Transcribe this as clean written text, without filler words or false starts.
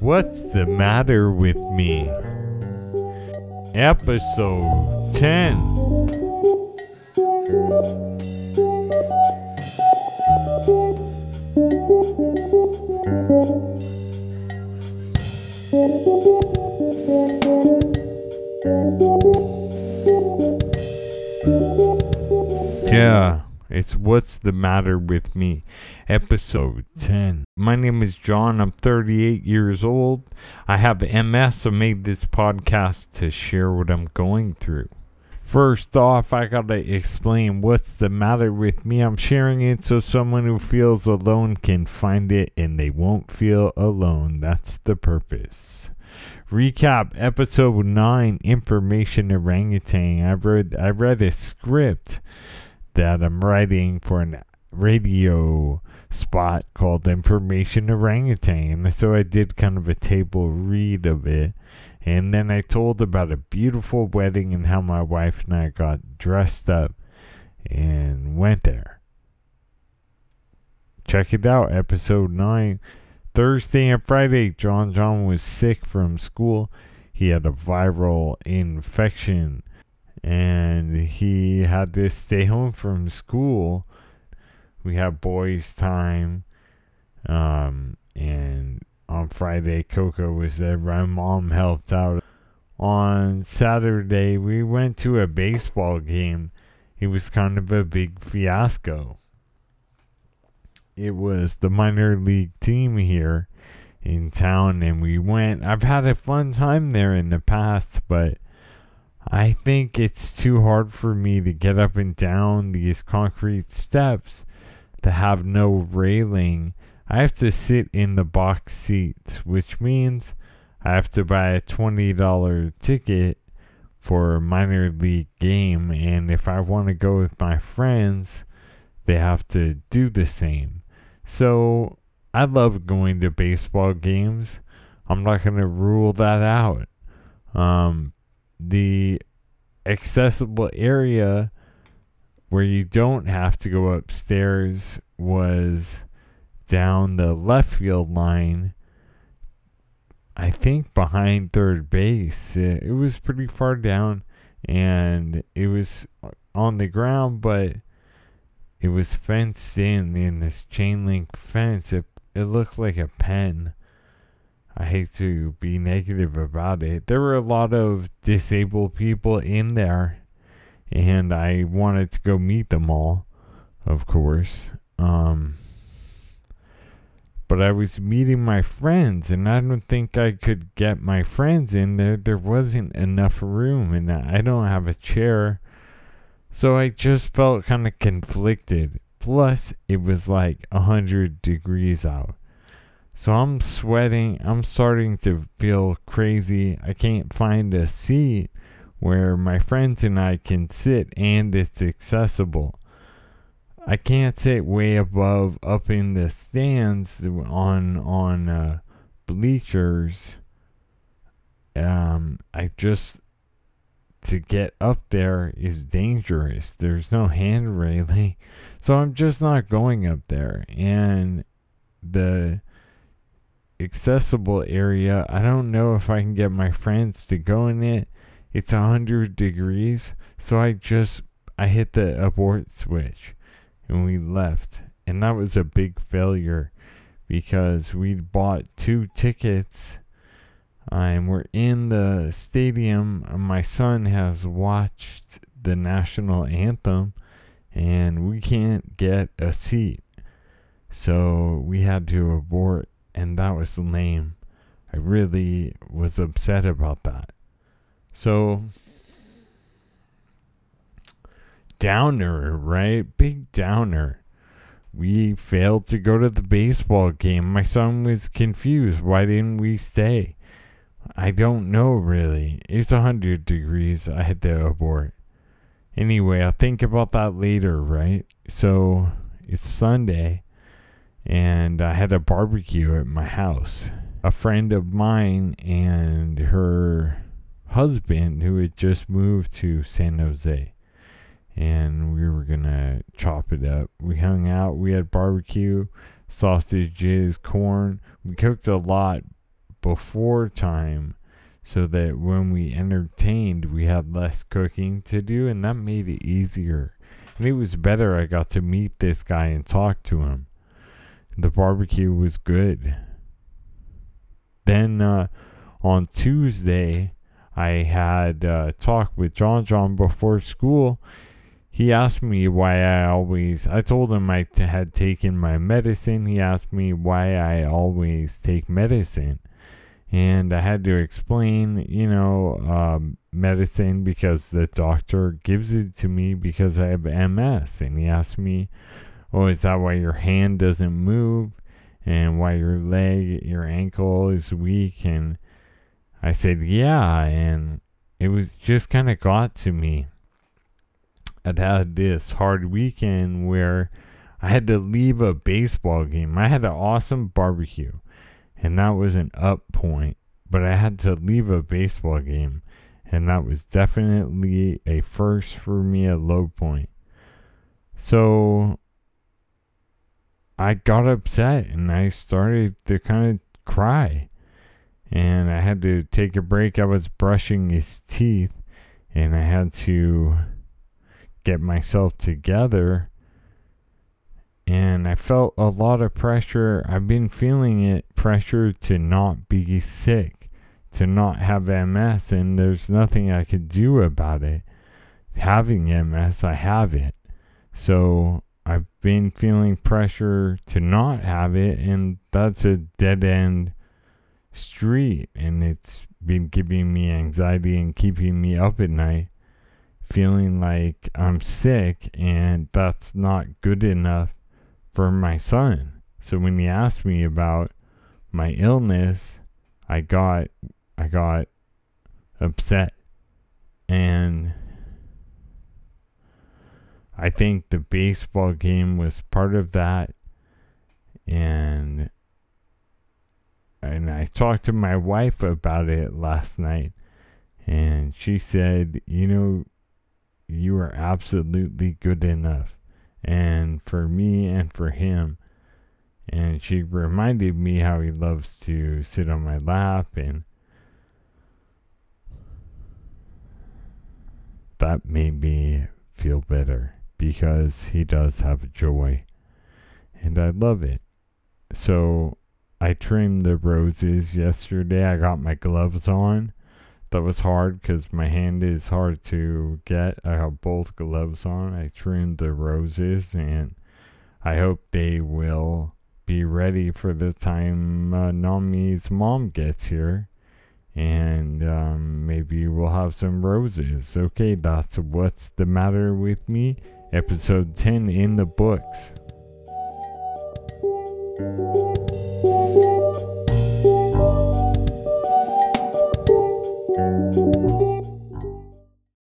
What's the matter with me? Episode 10. Yeah, it's What's the Matter with Me, episode 10. My name is John. I'm 38 years old. I have MS. I made this podcast to share what I'm going through. First off, I gotta explain what's the matter with me. I'm sharing it so someone who feels alone can find it and they won't feel alone. That's the purpose. Recap episode 9, Information Orangutan. I read a script that I'm writing for an radio spot called Information Orangutan. So I did kind of a table read of it. And then I told about a beautiful wedding and how my wife and I got dressed up and went there. Check it out. Episode 9. Thursday and Friday, John was sick from school. He had a viral infection. And he had to stay home from school. We had boys' time. And on Friday, Coco was there. My mom helped out. On Saturday, we went to a baseball game. It was kind of a big fiasco. It was the minor league team here in town, and we went. I've had a fun time there in the past, but I think it's too hard for me to get up and down these concrete steps to have no railing. I have to sit in the box seats, which means I have to buy a $20 ticket for a minor league game. And if I want to go with my friends, they have to do the same. So I love going to baseball games. I'm not going to rule that out. The accessible area where you don't have to go upstairs was down the left field line, I think behind third base. It was pretty far down, and it was on the ground, but it was fenced in this chain link fence. It looked like a pen. I hate to be negative about it. There were a lot of disabled people in there, and I wanted to go meet them all, of course. But I was meeting my friends, and I don't think I could get my friends in there. There wasn't enough room, and I don't have a chair. So I just felt kind of conflicted. Plus, it was like 100 degrees out. So I'm sweating. I'm starting to feel crazy. I can't find a seat where my friends and I can sit and it's accessible. I can't sit way above up in the stands on bleachers. To get up there is dangerous. There's no hand railing. So I'm just not going up there. And the accessible area, I don't know if I can get my friends to go in it. It's 100 degrees. So I hit the abort switch and we left. And that was a big failure because we'd bought 2 tickets and we're in the stadium. My son has watched the national anthem and we can't get a seat. So we had to abort. And that was lame. I really was upset about that. So, downer, right? Big downer. We failed to go to the baseball game. My son was confused. Why didn't we stay? I don't know, really. It's 100 degrees. I had to abort. Anyway, I'll think about that later, right? So, it's Sunday. And I had a barbecue at my house. A friend of mine and her husband who had just moved to San Jose. And we were going to chop it up. We hung out. We had barbecue, sausages, corn. We cooked a lot, before time so that when we entertained, we had less cooking to do, and that made it easier. And it was better. I got to meet this guy and talk to him. The barbecue was good. Then on Tuesday, I had a talk with John before school. He asked me why I told him I had taken my medicine. He asked me why I always take medicine. And I had to explain, medicine because the doctor gives it to me because I have MS. And he asked me, is that why your hand doesn't move? And why your ankle is weak? And I said, yeah. And it was just kind of got to me. I'd had this hard weekend where I had to leave a baseball game. I had an awesome barbecue. And that was an up point. But I had to leave a baseball game. And that was definitely a first for me, a low point. So I got upset and I started to kind of cry. And I had to take a break. I was brushing his teeth. And I had to get myself together. And I felt a lot of pressure. I've been feeling it, pressure to not be sick, to not have MS, and there's nothing I could do about it. Having MS, I have it. So I've been feeling pressure to not have it, and that's a dead-end street. And it's been giving me anxiety and keeping me up at night, feeling like I'm sick, and that's not good enough for my son. So when he asked me about my illness, I got upset. And I think the baseball game was part of that. And I talked to my wife about it last night, and she said, you are absolutely good enough. And for me and for him. And she reminded me how he loves to sit on my lap. And that made me feel better. Because he does have joy. And I love it. So I trimmed the roses yesterday. I got my gloves on. That was hard because my hand is hard to get. I have both gloves on. I trimmed the roses, and I hope they will be ready for the time Nami's mom gets here. And maybe we'll have some roses. Okay, that's What's the Matter with Me, episode 10 in the books.